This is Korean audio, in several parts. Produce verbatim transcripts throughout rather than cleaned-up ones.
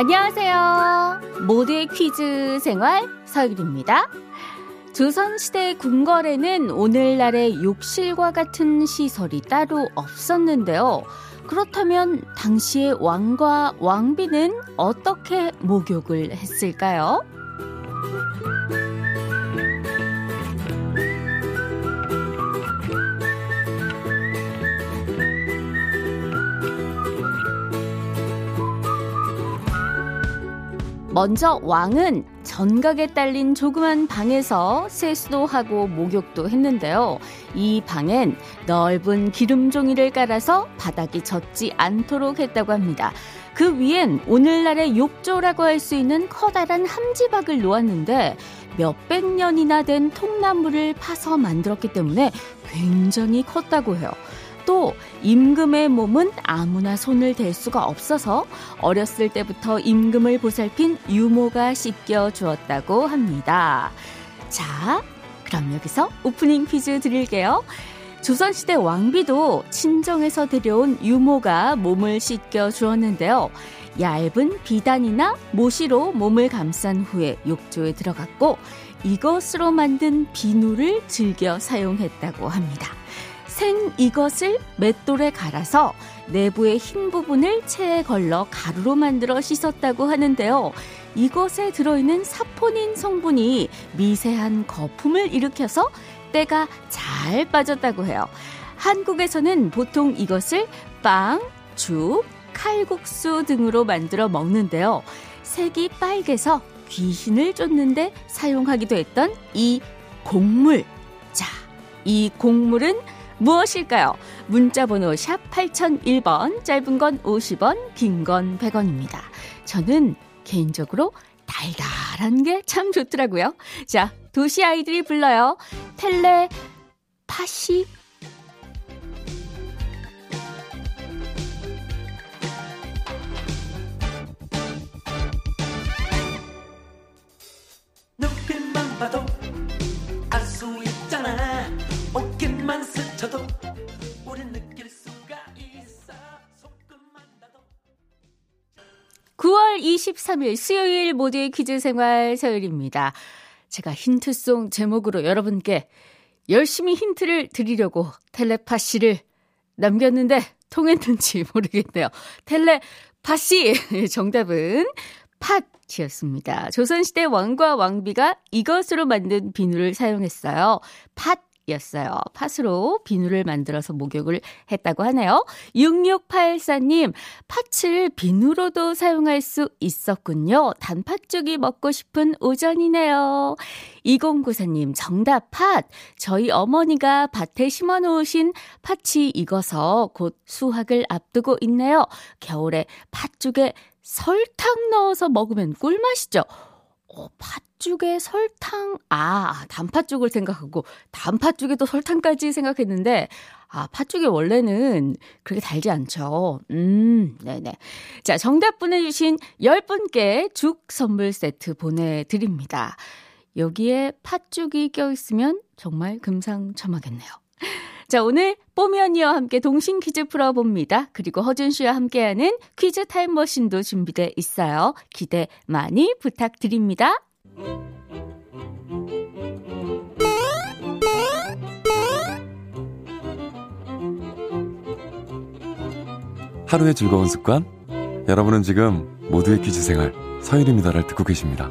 안녕하세요. 모두의 퀴즈 생활 서유리입니다. 조선시대 궁궐에는 오늘날의 욕실과 같은 시설이 따로 없었는데요. 그렇다면 당시의 왕과 왕비는 어떻게 목욕을 했을까요? 먼저 왕은 전각에 딸린 조그만 방에서 세수도 하고 목욕도 했는데요. 이 방엔 넓은 기름종이를 깔아서 바닥이 젖지 않도록 했다고 합니다. 그 위엔 오늘날의 욕조라고 할 수 있는 커다란 함지박을 놓았는데 몇백 년이나 된 통나무를 파서 만들었기 때문에 굉장히 컸다고 해요. 또 임금의 몸은 아무나 손을 댈 수가 없어서 어렸을 때부터 임금을 보살핀 유모가 씻겨 주었다고 합니다. 자, 그럼 여기서 오프닝 퀴즈 드릴게요. 조선시대 왕비도 친정에서 데려온 유모가 몸을 씻겨 주었는데요. 얇은 비단이나 모시로 몸을 감싼 후에 욕조에 들어갔고 이것으로 만든 비누를 즐겨 사용했다고 합니다. 생 이것을 맷돌에 갈아서 내부의 흰 부분을 체에 걸러 가루로 만들어 씻었다고 하는데요. 이것에 들어있는 사포닌 성분이 미세한 거품을 일으켜서 때가 잘 빠졌다고 해요. 한국에서는 보통 이것을 빵, 죽, 칼국수 등으로 만들어 먹는데요. 색이 빨개서 귀신을 쫓는데 사용하기도 했던 이 곡물. 자, 이 곡물은 무엇일까요? 문자번호 샵 팔공공일 번, 짧은 건 오십 원, 긴 건 백 원입니다. 저는 개인적으로 달달한 게 참 좋더라고요. 자, 도시 아이들이 불러요. 텔레파시. 눈빛만 봐도 알 수 있잖아. 어깨만 쓰 구월 이십삼일 수요일 모두의 퀴즈 생활 서유리입니다. 제가 힌트송 제목으로 여러분께 열심히 힌트를 드리려고 텔레파시를 남겼는데 통했는지 모르겠네요. 텔레파시 정답은 팥이었습니다. 조선시대 왕과 왕비가 이것으로 만든 비누를 사용했어요. 팥 였어요. 팥으로 비누를 만들어서 목욕을 했다고 하네요. 육육팔사님, 팥을 비누로도 사용할 수 있었군요. 단팥죽이 먹고 싶은 오전이네요. 이공구사님, 정답 팥. 저희 어머니가 밭에 심어놓으신 팥이 익어서 곧 수확을 앞두고 있네요. 겨울에 팥죽에 설탕 넣어서 먹으면 꿀맛이죠. 어, 팥죽에 설탕, 아, 단팥죽을 생각하고, 단팥죽에도 설탕까지 생각했는데, 아, 팥죽이 원래는 그렇게 달지 않죠. 음, 네네. 자, 정답 보내주신 열 분께 죽 선물 세트 보내드립니다. 여기에 팥죽이 껴있으면 정말 금상첨화겠네요. 자, 오늘 뽀미 언니와 함께 동심 퀴즈 풀어봅니다. 그리고 허준 씨와 함께하는 퀴즈 타임머신도 준비돼 있어요. 기대 많이 부탁드립니다. 하루의 즐거운 습관, 여러분은 지금 모두의 퀴즈 생활 서유리입니다를 듣고 계십니다.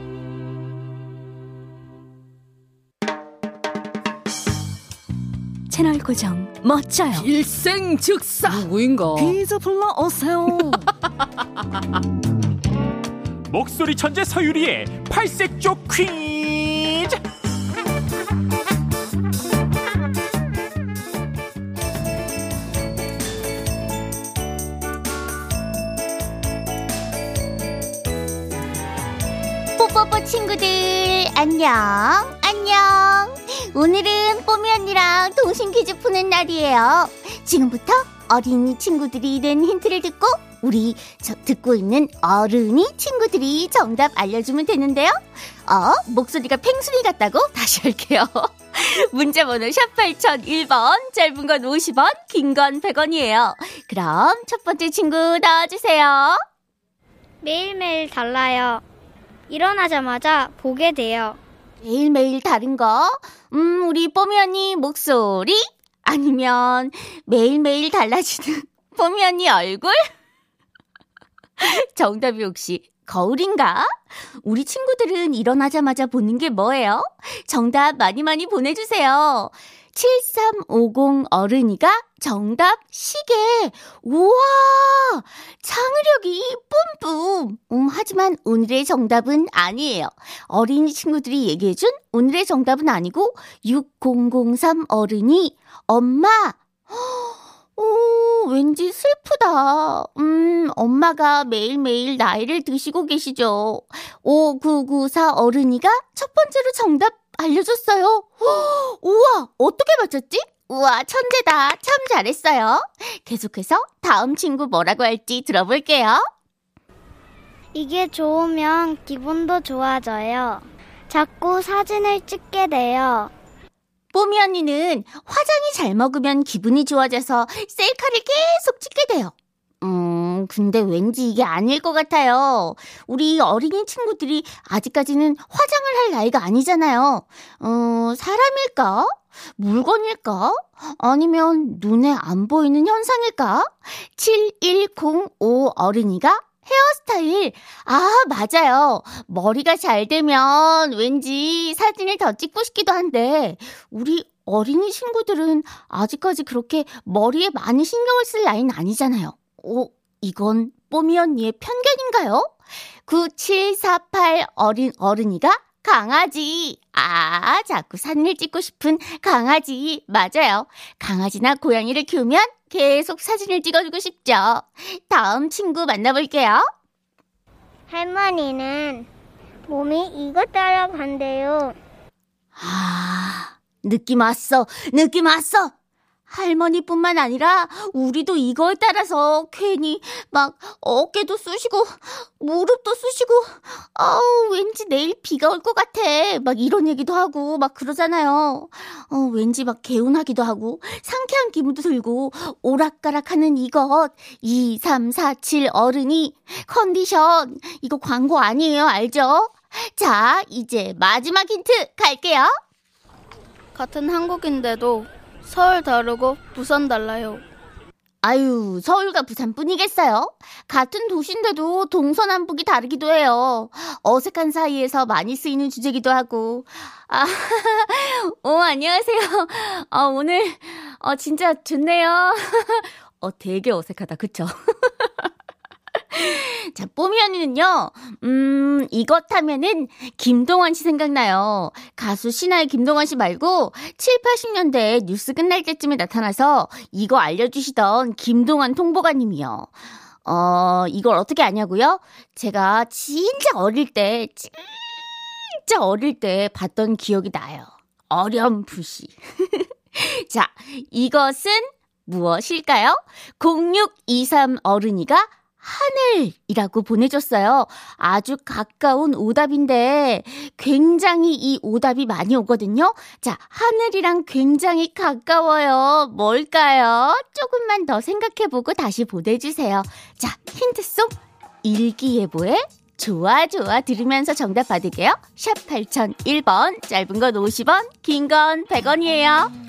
채널 고정 멋져요. 일생 즉사 누구인가? 퀴즈 불러오세요. 목소리 천재 서유리의 팔색조 퀴즈. 뽀뽀뽀 친구들 안녕 안녕. 오늘은 뽀미 언니랑 동심 퀴즈 푸는 날이에요. 지금부터 어린이 친구들이 낸 힌트를 듣고 우리 저 듣고 있는 어른이 친구들이 정답 알려주면 되는데요. 어? 목소리가 팽수리 같다고? 다시 할게요. 문자번호 샵 팔공공일 번, 짧은 건 오십 원, 긴 건 백 원이에요. 그럼 첫 번째 친구 나와주세요. 매일매일 달라요. 일어나자마자 보게 돼요. 매일매일 다른 거? 음, 우리 뽀미 언니 목소리? 아니면 매일매일 달라지는 뽀미 언니 얼굴? 정답이 혹시 거울인가? 우리 친구들은 일어나자마자 보는 게 뭐예요? 정답 많이 많이 보내주세요. 칠삼오공 어른이가 정답 시계. 우와, 창의력이 뿜뿜. 음, 하지만 오늘의 정답은 아니에요. 어린이 친구들이 얘기해준 오늘의 정답은 아니고 육공공삼 어른이 엄마. 오, 왠지 슬프다. 음, 엄마가 매일매일 나이를 드시고 계시죠. 오구구사 어른이가 첫 번째로 정답 알려줬어요. 허, 우와, 어떻게 맞췄지? 우와, 천재다. 참 잘했어요. 계속해서 다음 친구 뭐라고 할지 들어볼게요. 이게 좋으면 기분도 좋아져요. 자꾸 사진을 찍게 돼요. 뽀미 언니는 화장이 잘 먹으면 기분이 좋아져서 셀카를 계속 찍게 돼요. 음, 근데 왠지 이게 아닐 것 같아요. 우리 어린이 친구들이 아직까지는 화장을 할 나이가 아니잖아요. 어, 사람일까? 물건일까? 아니면 눈에 안 보이는 현상일까? 칠일공오 어른이가 헤어스타일. 아, 맞아요. 머리가 잘 되면 왠지 사진을 더 찍고 싶기도 한데 우리 어린이 친구들은 아직까지 그렇게 머리에 많이 신경을 쓸 나이는 아니잖아요. 오, 이건 뽀미 언니의 편견인가요? 구칠사팔 어린, 어른이가 강아지. 아, 자꾸 사진을 찍고 싶은 강아지. 맞아요. 강아지나 고양이를 키우면 계속 사진을 찍어주고 싶죠. 다음 친구 만나볼게요. 할머니는 몸이 이거 따라간대요. 아, 느낌 왔어. 느낌 왔어. 할머니뿐만 아니라 우리도 이걸 따라서 괜히 막 어깨도 쑤시고 무릎도 쑤시고 아우, 왠지 내일 비가 올 것 같아 막 이런 얘기도 하고 막 그러잖아요. 어, 왠지 막 개운하기도 하고 상쾌한 기분도 들고 오락가락하는 이것. 이삼사칠 어른이 컨디션 이거 광고 아니에요, 알죠? 자, 이제 마지막 힌트 갈게요. 같은 한국인데도 서울 다르고 부산 달라요. 아유, 서울과 부산뿐이겠어요? 같은 도시인데도 동서남북이 다르기도 해요. 어색한 사이에서 많이 쓰이는 주제기도 하고. 아, 오, 안녕하세요. 아, 오늘 어, 진짜 좋네요. 어, 되게 어색하다, 그쵸? 자, 뽀미 언니는요, 음, 이것 하면은 김동완 씨 생각나요. 가수 신화의 김동완 씨 말고 칠팔십 년대 뉴스 끝날 때쯤에 나타나서 이거 알려주시던 김동완 통보관님이요. 어, 이걸 어떻게 아냐고요? 제가 진짜 어릴 때, 진짜 어릴 때 봤던 기억이 나요. 어렴풋이. 자, 이것은 무엇일까요? 공육이삼 어른이가 하늘이라고 보내줬어요. 아주 가까운 오답인데 굉장히 이 오답이 많이 오거든요. 자, 하늘이랑 굉장히 가까워요. 뭘까요? 조금만 더 생각해보고 다시 보내주세요. 자, 힌트송 일기예보에 좋아 좋아 들으면서 정답 받을게요. 샵 팔공공일 번, 짧은 건 오십 원, 긴 건 백 원이에요.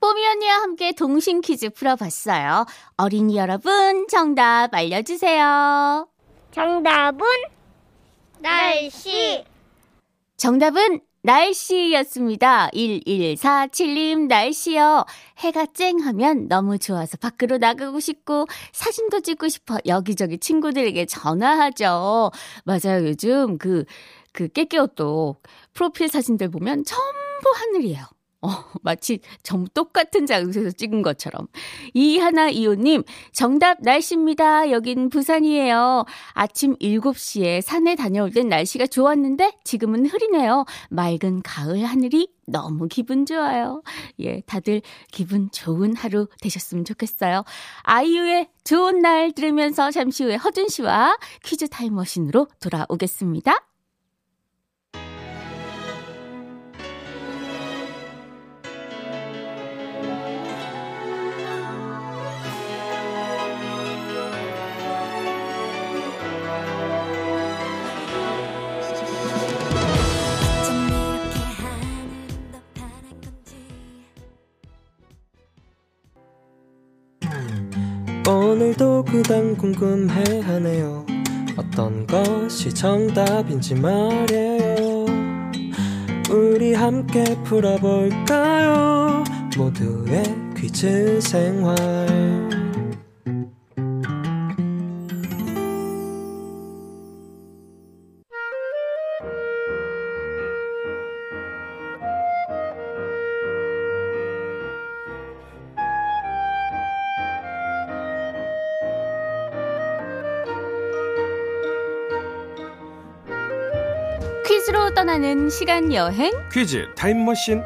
뽀미 언니와 함께 동심 퀴즈 풀어봤어요. 어린이 여러분, 정답 알려주세요. 정답은 날씨. 정답은 날씨였습니다. 일일사칠님 날씨요. 해가 쨍하면 너무 좋아서 밖으로 나가고 싶고 사진도 찍고 싶어 여기저기 친구들에게 전화하죠. 맞아요. 요즘 그, 그 깨깨오똑 프로필 사진들 보면 전부 하늘이에요. 어, 마치 전부 똑같은 장소에서 찍은 것처럼. 이하나이호님, 정답 날씨입니다. 여긴 부산이에요. 아침 일곱 시에 산에 다녀올 땐 날씨가 좋았는데 지금은 흐리네요. 맑은 가을 하늘이 너무 기분 좋아요. 예, 다들 기분 좋은 하루 되셨으면 좋겠어요. 아이유의 좋은 날 들으면서 잠시 후에 허준 씨와 퀴즈 타임머신으로 돌아오겠습니다. 오늘도 그댄 궁금해하네요. 어떤 것이 정답인지 말이에요. 우리 함께 풀어볼까요? 모두의 퀴즈 생활. 퀴즈로 떠나는 시간 여행, 퀴즈 타임머신.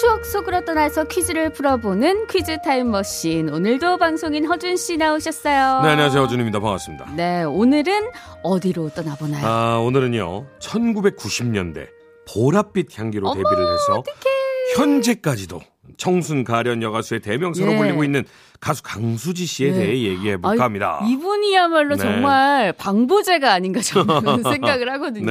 추억 속으로 떠나서 퀴즈를 풀어보는 퀴즈 타임머신. 오늘도 방송인 허준 씨 나오셨어요. 네, 안녕하세요. 허준입니다. 반갑습니다. 네, 오늘은 어디로 떠나보나요? 아, 오늘은요. 천구백구십 년대 보랏빛 향기로 어머, 데뷔를 해서 어떡해. 현재까지도 청순 가련 여가수의 대명사로 예. 불리고 있는 가수 강수지 씨에 네. 대해 얘기해볼까 아, 합니다. 이분이야말로 네. 정말 방부제가 아닌가 저는 생각을 하거든요.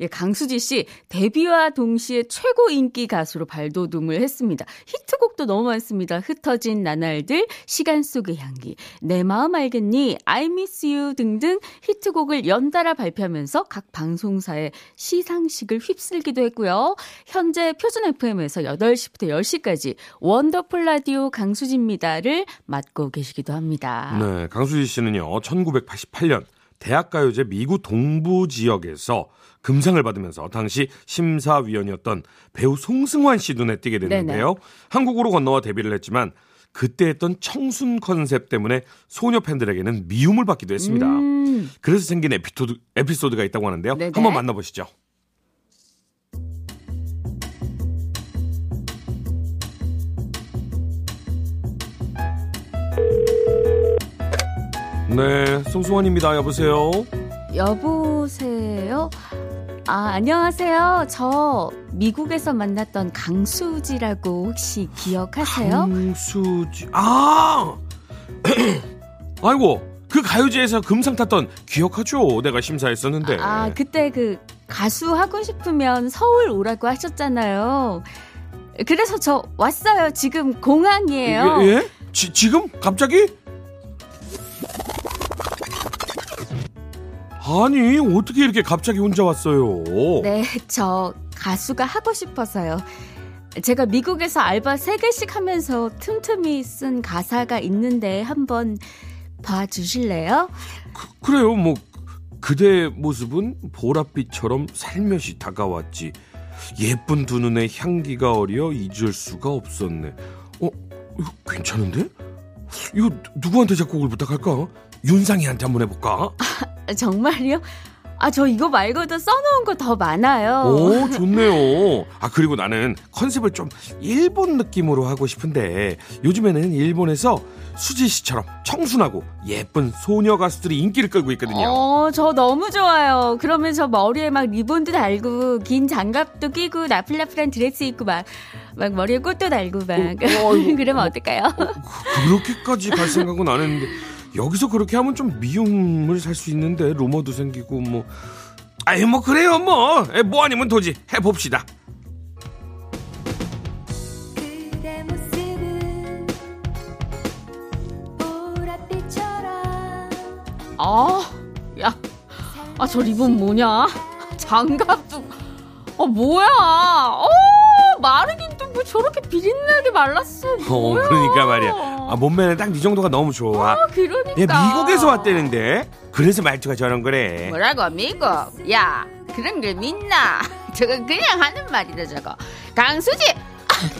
예, 강수지 씨 데뷔와 동시에 최고 인기 가수로 발돋움을 했습니다. 히트곡도 너무 많습니다. 흩어진 나날들, 시간 속의 향기, 내 마음 알겠니, I miss you 등등 히트곡을 연달아 발표하면서 각 방송사의 시상식을 휩쓸기도 했고요. 현재 표준 에프엠에서 여덟 시부터 열 시까지 원더풀 라디오 강수지입니다를 맡고 계시기도 합니다. 네, 강수지 씨는요, 천구백팔십팔 년 대학가요제 미국 동부 지역에서 금상을 받으면서 당시 심사위원이었던 배우 송승환 씨 눈에 띄게 됐는데요. 네네. 한국으로 건너와 데뷔를 했지만 그때 했던 청순 컨셉 때문에 소녀 팬들에게는 미움을 받기도 했습니다. 음. 그래서 생긴 에피토드, 에피소드가 있다고 하는데요. 네네. 한번 만나보시죠. 네, 송승환입니다. 여보세요? 여보세요? 아, 안녕하세요. 저 미국에서 만났던 강수지라고 혹시 기억하세요? 강수지... 아! 아이고, 그 가요제에서 금상 탔던 기억하죠? 내가 심사했었는데. 아, 그때 그 가수 하고 싶으면 서울 오라고 하셨잖아요. 그래서 저 왔어요. 지금 공항이에요. 예? 예? 지, 지금? 갑자기? 아니, 어떻게 이렇게 갑자기 혼자 왔어요? 네, 저 가수가 하고 싶어서요. 제가 미국에서 알바 세 개씩 하면서 틈틈이 쓴 가사가 있는데 한번 봐주실래요? 그, 그래요, 뭐 그대의 모습은 보랏빛처럼 살며시 다가왔지. 예쁜 두 눈의 향기가 어려 잊을 수가 없었네. 어, 이거 괜찮은데? 이거 누구한테 작곡을 부탁할까? 윤상이한테 한번 해볼까? 아, 정말요? 아, 저 이거 말고도 써놓은 거 더 많아요. 오, 좋네요. 아, 그리고 나는 컨셉을 좀 일본 느낌으로 하고 싶은데 요즘에는 일본에서 수지 씨처럼 청순하고 예쁜 소녀 가수들이 인기를 끌고 있거든요. 어, 저 너무 좋아요. 그러면 저 머리에 막 리본도 달고 긴 장갑도 끼고 나플라플한 드레스 입고 막, 막 머리에 꽃도 달고 막 어, 어, 그러면 어떨까요? 어, 그렇게까지 갈 생각은 안 했는데 여기서 그렇게 하면 좀 미움을 살 수 있는데 루머도 생기고 뭐 아이 뭐 그래요 뭐 뭐 아니면 도지 해봅시다. 그대 모습은 보랏빛처럼. 아, 야, 아, 저 리본 뭐냐? 장갑도 어 뭐야? 어 마르긴 또 뭐 저렇게 비린내게 말랐어. 뭐야. 어, 그러니까 말이야. 아, 몸매는 딱 이 정도가 너무 좋아. 아, 그러니까. 얘 미국에서 왔대는데. 그래서 말투가 저런 거래. 뭐라고 미국? 야, 그런 걸 믿나? 저건 그냥 하는 말이다 저거. 강수지,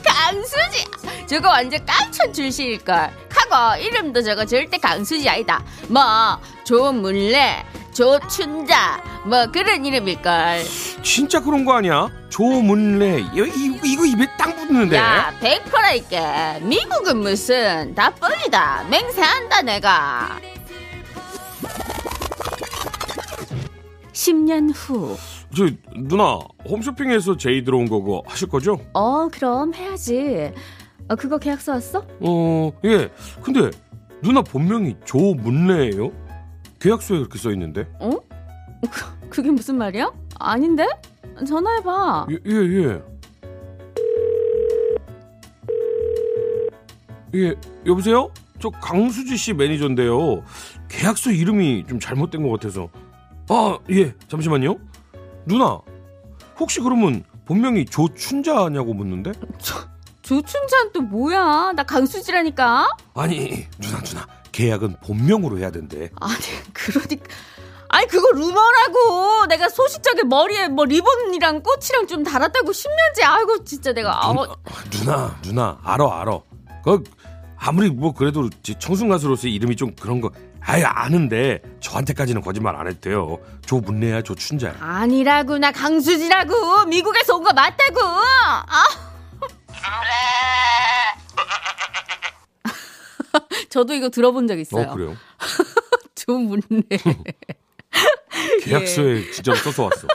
강수지. 저거 완전 깡촌 출신일걸. 하고 이름도 저거 절대 강수지 아니다. 뭐 조물래, 조춘자, 뭐 그런 이름일걸. 진짜 그런 거 아니야? 조문래. 이거, 이거 입에 딱 붙는데. 야, 백퍼라 있게. 미국은 무슨 다 뻔이다. 맹세한다 내가. 십 년 후. 저 누나 홈쇼핑에서 제이 들어온 거고 하실 거죠? 어, 그럼 해야지. 어, 그거 계약서 왔어? 어, 예. 근데 누나 본명이 조문래예요? 계약서에 그렇게 써 있는데. 어? 그게 무슨 말이야? 아닌데? 전화해봐. 예, 예, 예. 예, 여보세요? 저 강수지 씨 매니저인데요. 계약서 이름이 좀 잘못된 것 같아서. 아, 예. 잠시만요. 누나, 혹시 그러면 본명이 조춘자냐고 묻는데? 조, 조춘자는 또 뭐야? 나 강수지라니까. 아니, 누나, 누나. 계약은 본명으로 해야 된대. 아니, 그러니까. 아니, 그거 루머라고. 내가 소식적인 머리에 뭐 리본이랑 꽃이랑 좀 달았다고 십 년째. 아이고, 진짜 내가. 누나, 어. 누나, 누나. 알아, 알아. 그, 아무리 뭐 그래도 청순가수로서 이름이 좀 그런 거. 아예 아는데 저한테까지는 거짓말 안 해도 돼요. 조문래야 조춘자야. 아니라고. 나 강수지라고. 미국에서 온 거 맞다고. 아. 저도 이거 들어본 적 있어요. 어, 그래요? 조문래. 계약서에 예. 진짜 써서 왔어.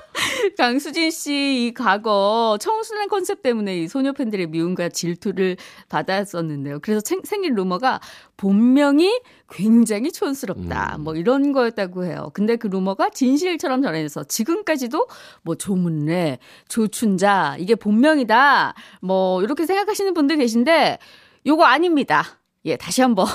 강수진 씨 이 과거 청순한 컨셉 때문에 이 소녀 팬들의 미움과 질투를 받았었는데요. 그래서 생, 생긴 루머가 본명이 굉장히 촌스럽다. 음. 뭐 이런 거였다고 해요. 근데 그 루머가 진실처럼 전해져서 지금까지도 뭐 조문래, 조춘자 이게 본명이다. 뭐 이렇게 생각하시는 분들 계신데 요거 아닙니다. 예, 다시 한번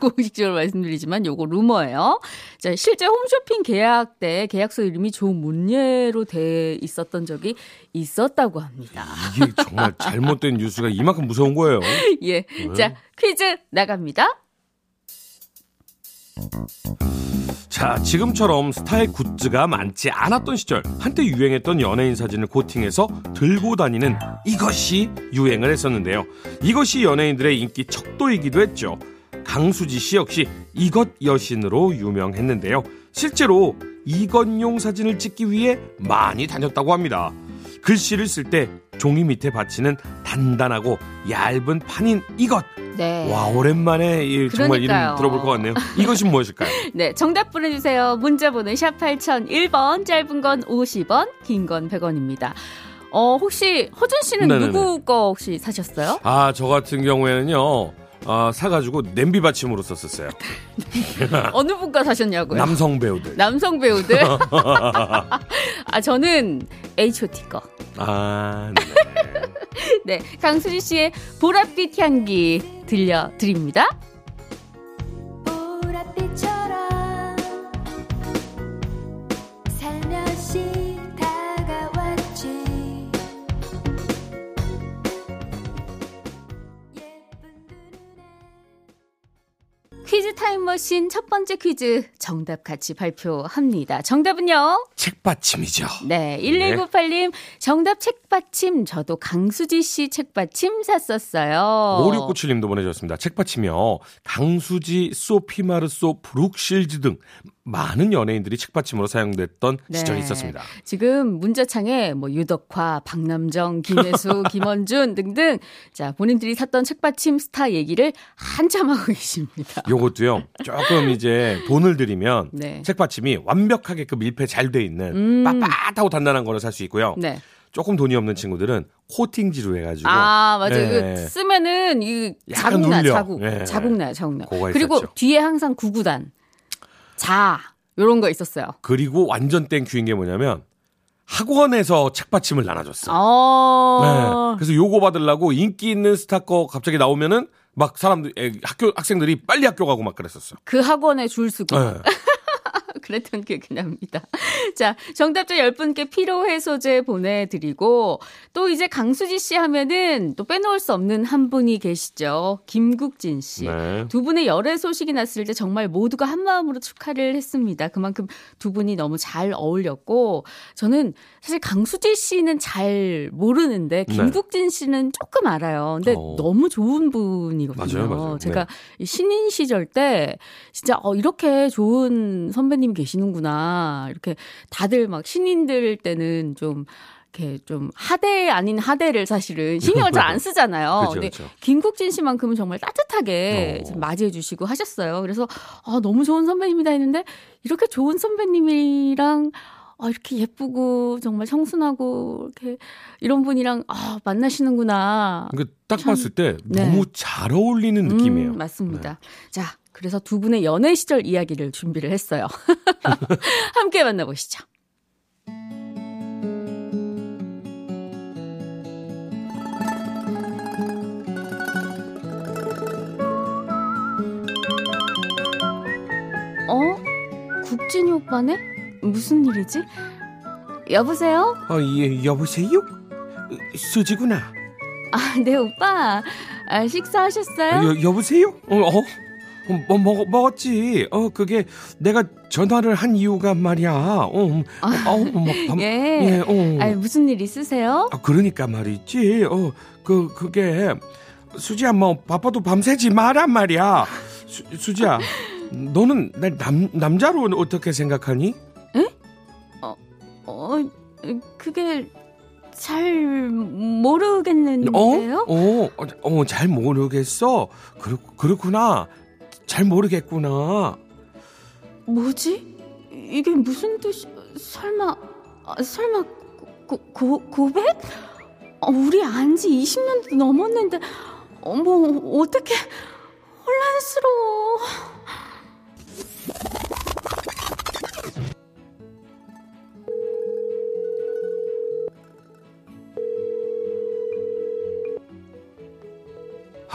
공식적으로 말씀드리지만 요거 루머예요. 자, 실제 홈쇼핑 계약 때 계약서 이름이 조문례로 돼 있었던 적이 있었다고 합니다. 이게 정말 잘못된 뉴스가 이만큼 무서운 거예요. 예, 네. 자, 퀴즈 나갑니다. 자, 지금처럼 스타의 굿즈가 많지 않았던 시절 한때 유행했던 연예인 사진을 코팅해서 들고 다니는 이것이 유행을 했었는데요. 이것이 연예인들의 인기 척도이기도 했죠. 강수지 씨 역시 이것 여신으로 유명했는데요. 실제로 이것용 사진을 찍기 위해 많이 다녔다고 합니다. 글씨를 쓸 때 종이 밑에 받치는 단단하고 얇은 판인 이것. 네. 와, 오랜만에 예, 정말 이름 들어볼 것 같네요. 이것이 무엇일까요? 네, 정답 보내주세요. 문자번호 샵 팔공공일 번, 짧은 건 오십 원, 긴 건 백 원입니다. 어, 혹시 허준 씨는 네네네. 누구 거 혹시 사셨어요? 아, 저 같은 경우에는요. 아, 사가지고 냄비 받침으로 썼었어요. 어느 분과 사셨냐고요? 남성 배우들. 남성 배우들? 아, 저는 에이치 오 티 거. 아, 네. 네, 강수지 씨의 보랏빛 향기 들려드립니다. 보랏빛처럼 살며시 퀴즈 타임머신 첫 번째 퀴즈 정답 같이 발표합니다. 정답은요? 책받침이죠. 네. 일일구팔 님 정답 책받침. 저도 강수지 씨 책받침 샀었어요. 오육구칠 님도 보내주셨습니다. 책받침이요. 강수지, 소피마르소, 브룩실즈 등 많은 연예인들이 책받침으로 사용됐던 네. 시절이 있었습니다. 지금 문자창에 뭐 유덕화, 박남정, 김혜수, 김원준 등등 자 본인들이 샀던 책받침 스타 얘기를 한참 하고 계십니다. 요것도요. 조금 이제 돈을 들이면 네. 책받침이 완벽하게 그 밀폐 잘 돼 있는 음. 빳빳하고 단단한 거를 살 수 있고요. 네. 조금 돈이 없는 친구들은 코팅지로 해가지고 아 맞아요. 네. 그 쓰면은 이 자국나 자국 네. 자국나요 자국나. 그리고 있었죠. 뒤에 항상 구구단. 자, 요런 거 있었어요. 그리고 완전 땡큐인 게 뭐냐면 학원에서 책받침을 나눠줬어. 네, 그래서 요거 받으려고 인기 있는 스타 거 갑자기 나오면은 막 사람들, 학교 학생들이 빨리 학교 가고 막 그랬었어. 그 학원에 줄 서고. 네. 그랬던 기억이 납니다. 자, 정답자 열 분께 피로해소제 보내드리고, 또 이제 강수지 씨 하면은 또 빼놓을 수 없는 한 분이 계시죠. 김국진 씨. 네. 두 분의 열애 소식이 났을 때 정말 모두가 한마음으로 축하를 했습니다. 그만큼 두 분이 너무 잘 어울렸고, 저는 사실 강수지 씨는 잘 모르는데 김국진 씨는 조금 알아요. 근데 어. 너무 좋은 분이거든요. 맞아요, 맞아요. 제가 네. 신인 시절 때 진짜 어, 이렇게 좋은 선배님이 계시는구나. 이렇게 다들 막 신인들 때는 좀 이렇게 좀 하대 아닌 하대를 사실은 신경을 잘 안 쓰잖아요. 그쵸, 근데 그쵸. 김국진 씨만큼은 정말 따뜻하게 어. 맞이해 주시고 하셨어요. 그래서 아, 너무 좋은 선배님이다 했는데 이렇게 좋은 선배님이랑 아, 이렇게 예쁘고 정말 청순하고 이렇게 이런 분이랑 아, 만나시는구나. 그러니까 딱 참, 봤을 때 네. 너무 잘 어울리는 느낌이에요. 음, 맞습니다. 네. 자, 그래서 두 분의 연애 시절 이야기를 준비를 했어요. 함께 만나보시죠. 어? 국진이 오빠네? 무슨 일이지? 여보세요? 어, 예, 여보세요? 수지구나. 아, 네, 오빠. 아, 식사하셨어요? 아, 여, 여보세요? 어, 어? 뭐, 뭐, 먹었지. 어, 그게 내가 전화를 한 이유가 말이야. 어, 아, 어, 뭐, 밤, 예. 예, 어. 아, 무슨 일 있으세요? 아, 그러니까 말이지. 어, 그, 그게 수지야, 뭐 바빠도 밤새지 마란 말이야. 수, 수지야, 너는 날 남 남자로 어떻게 생각하니? 응? 어, 어, 그게. 잘 모르겠는데요? 어? 어, 어, 잘 모르겠어? 그렇, 그렇구나. 잘 모르겠구나. 뭐지? 이게 무슨 뜻이... 설마... 설마... 고, 고, 고백? 어, 우리 안지 이십 년도 넘었는데 어머, 어떻게... 혼란스러워...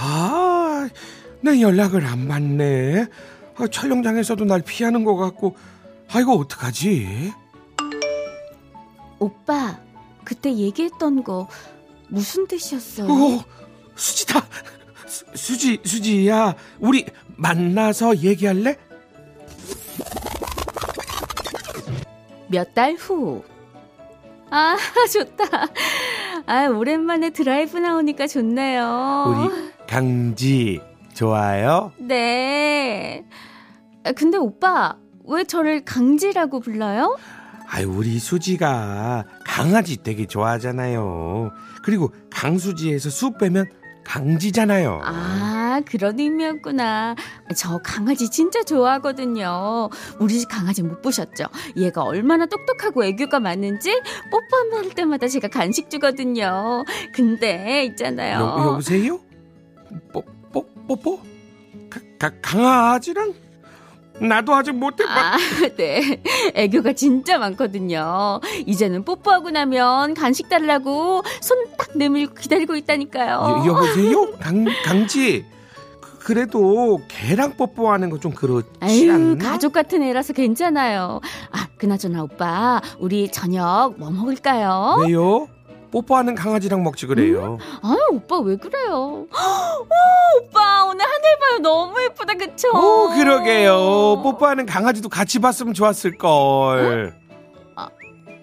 아, 내 연락을 안 받네. 아, 촬영장에서도 날 피하는 것 같고. 아, 이거 어떡하지? 오빠, 그때 얘기했던 거 무슨 뜻이었어요? 어, 수지다. 수, 수지, 수지야. 우리 만나서 얘기할래? 몇 달 후. 아, 좋다. 아, 오랜만에 드라이브 나오니까 좋네요. 우리 강지 좋아요? 네. 근데 오빠 왜 저를 강지라고 불러요? 아이, 우리 수지가 강아지 되게 좋아하잖아요. 그리고 강수지에서 수 빼면 강지잖아요. 아, 그런 의미였구나. 저 강아지 진짜 좋아하거든요. 우리 집 강아지 못 보셨죠? 얘가 얼마나 똑똑하고 애교가 많은지 뽀뽀할 때마다 제가 간식 주거든요. 근데 있잖아요. 여, 여보세요? 뽀뽀 뽀뽀 강아지랑 나도 아직 못해. 아, 네. 애교가 진짜 많거든요. 이제는 뽀뽀하고 나면 간식 달라고 손 딱 내밀고 기다리고 있다니까요. 여, 여보세요? 강, 강지 그래도 걔랑 뽀뽀하는 거 좀 그렇지 아유, 않나? 가족 같은 애라서 괜찮아요. 아, 그나저나 오빠 우리 저녁 뭐 먹을까요? 왜요? 뽀뽀하는 강아지랑 먹지 그래요. 음? 아유, 오빠 왜 그래요? 오, 오빠 오늘 하늘 봐요. 너무 예쁘다, 그쵸? 오, 그러게요. 뽀뽀하는 강아지도 같이 봤으면 좋았을걸. 어? 아,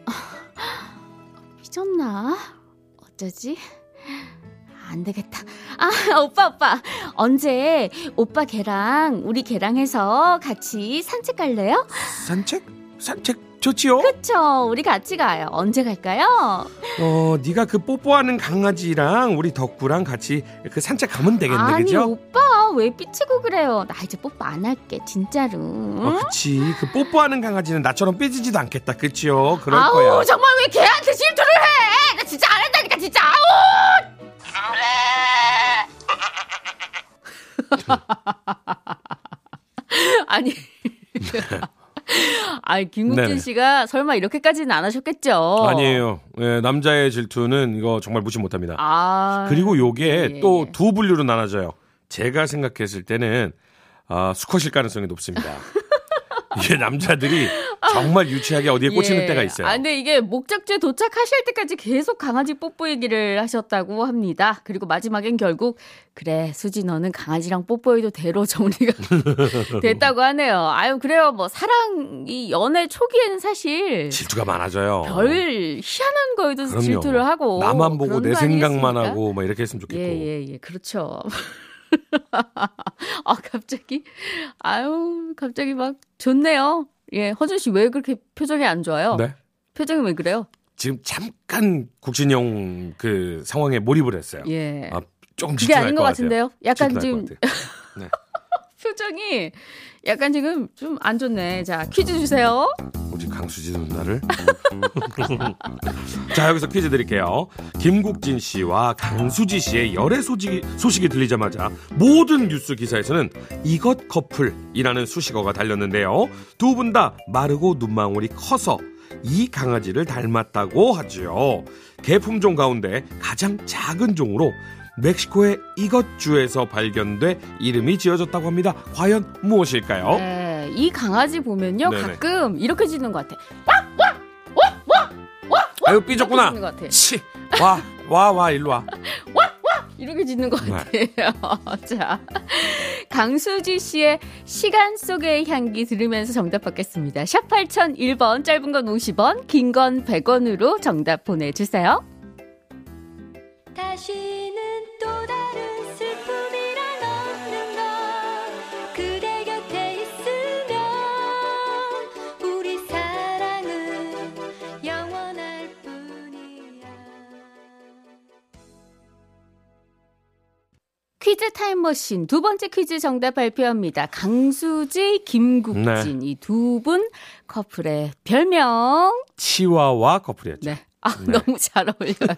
아, 미쳤나? 어쩌지? 안 되겠다. 아, 오빠 오빠 언제 오빠 걔랑 우리 걔랑 해서 같이 산책 갈래요? 산책? 산책? 좋지요? 그렇죠. 우리 같이 가요. 언제 갈까요? 어, 네가 그 뽀뽀하는 강아지랑 우리 덕구랑 같이 그 산책 가면 되겠네, 아니, 그죠? 아니, 오빠 왜 삐치고 그래요? 나 이제 뽀뽀 안 할게, 진짜로. 어, 그치. 그 뽀뽀하는 강아지는 나처럼 삐지지도 않겠다, 그치요? 그럴 아우, 거야. 아우, 정말 왜 걔한테 질투를 해? 나 진짜 안 한다니까, 진짜. 아우! 아니. 아, 김국진 네네. 씨가 설마 이렇게까지는 안 하셨겠죠? 아니에요. 예, 남자의 질투는 이거 정말 무시 못합니다. 아, 그리고 요게 예. 또 두 분류로 나눠져요. 제가 생각했을 때는 아, 수컷일 가능성이 높습니다. 이게 남자들이 정말 유치하게 어디에 꽂히는 예. 때가 있어요. 아, 근데 이게 목적지에 도착하실 때까지 계속 강아지 뽀뽀 얘기를 하셨다고 합니다. 그리고 마지막엔 결국 그래 수지 너는 강아지랑 뽀뽀해도 대로 정리가 됐다고 하네요. 아유 그래요. 뭐 사랑이 연애 초기에는 사실 질투가 많아져요. 별 희한한 거에도 그럼요. 질투를 하고 나만 보고 내 생각만 아니겠습니까? 하고 막 이렇게 했으면 좋겠고. 예예예 예, 예. 그렇죠. 아 갑자기 아유 갑자기 막 좋네요. 예, 허준 씨 왜 그렇게 표정이 안 좋아요? 네. 표정이 왜 그래요? 지금 잠깐 국진영 그 상황에 몰입을 했어요. 예. 아, 조금 그게 아닌 것, 것 같은데요? 약간 지금 네. 표정이 약간 지금 좀 안 좋네. 자 퀴즈 주세요. 뭐지 강수지 누나를? 자 여기서 퀴즈 드릴게요. 김국진 씨와 강수지 씨의 열애 소식이, 소식이 들리자마자 모든 뉴스 기사에서는 이것 커플이라는 수식어가 달렸는데요. 두 분 다 마르고 눈망울이 커서 이 강아지를 닮았다고 하죠. 개품종 가운데 가장 작은 종으로 멕시코의 이것주에서 발견돼 이름이 지어졌다고 합니다. 과연 무엇일까요? 네, 이 강아지 보면요 네네. 가끔 이렇게 짖는 것 같아. 와와와와와 아유 삐졌구나. 치 와 와 와 일로 와. 와와 이렇게 짖는 것 같아요. 자 강수지 씨의 시간 속의 향기 들으면서 정답 받겠습니다. 샵 팔공공일 번 짧은 건 오십 원, 긴 건 백 원으로 정답 보내주세요. 다시는 또 다른 슬픔이란 없는 것 그대 곁에 있으면 우리 사랑은 영원할 뿐이야. 퀴즈 타임머신 두 번째 퀴즈 정답 발표합니다. 강수지, 김국진 네. 이 두 분 커플의 별명 치와와 커플이었죠. 네. 아, 네. 너무 잘 어울려요.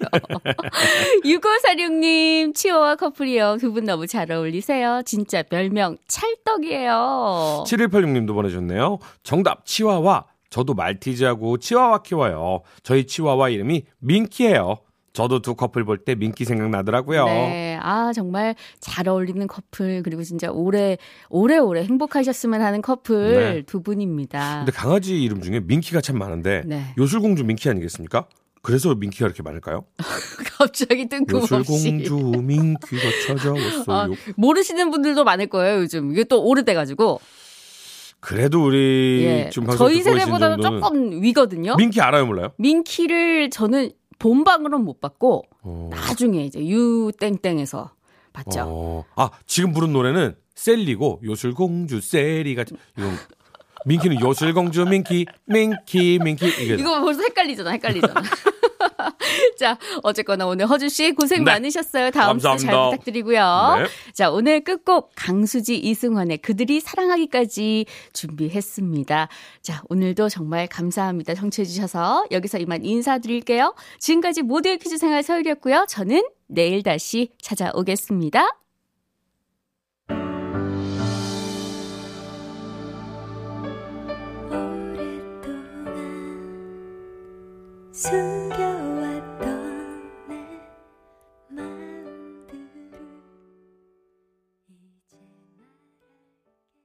육오사육 님, 치와와 커플이요. 두 분 너무 잘 어울리세요. 진짜 별명 찰떡이에요. 칠일팔육 님도 보내주셨네요. 정답, 치와와. 저도 말티즈하고 치와와 키워요. 저희 치와와 이름이 민키예요. 저도 두 커플 볼 때 민키 생각나더라고요. 네, 아 정말 잘 어울리는 커플 그리고 진짜 오래 오래오래 행복하셨으면 하는 커플 네. 두 분입니다. 근데 강아지 이름 중에 민키가 참 많은데 네. 요술공주 민키 아니겠습니까? 그래서 민키가 이렇게 많을까요? 갑자기 뜬금없이. 요술공주 민키가 찾아왔어요. 아, 모르시는 분들도 많을 거예요. 요즘. 이게 또 오래돼가지고. 그래도 우리 예. 좀 저희 세대보다는 조금 위거든요. 민키 알아요? 몰라요? 민키를 저는 본방으로는 못 봤고 오. 나중에 이제 유땡땡에서 봤죠. 오. 아 지금 부른 노래는 셀리고 요술공주 셀리가 이건 민키는 요술공주 민키 민키 민키 이게 이거 벌써 헷갈리잖아 헷갈리잖아. 자 어쨌거나 오늘 허준 씨 고생 네. 많으셨어요. 다음 주 잘 부탁드리고요. 네. 자 오늘 끝곡 강수지 이승환의 그들이 사랑하기까지 준비했습니다. 자 오늘도 정말 감사합니다. 청취해 주셔서 여기서 이만 인사드릴게요. 지금까지 모두의 퀴즈생활 서유리였고요. 저는 내일 다시 찾아오겠습니다. 숨겨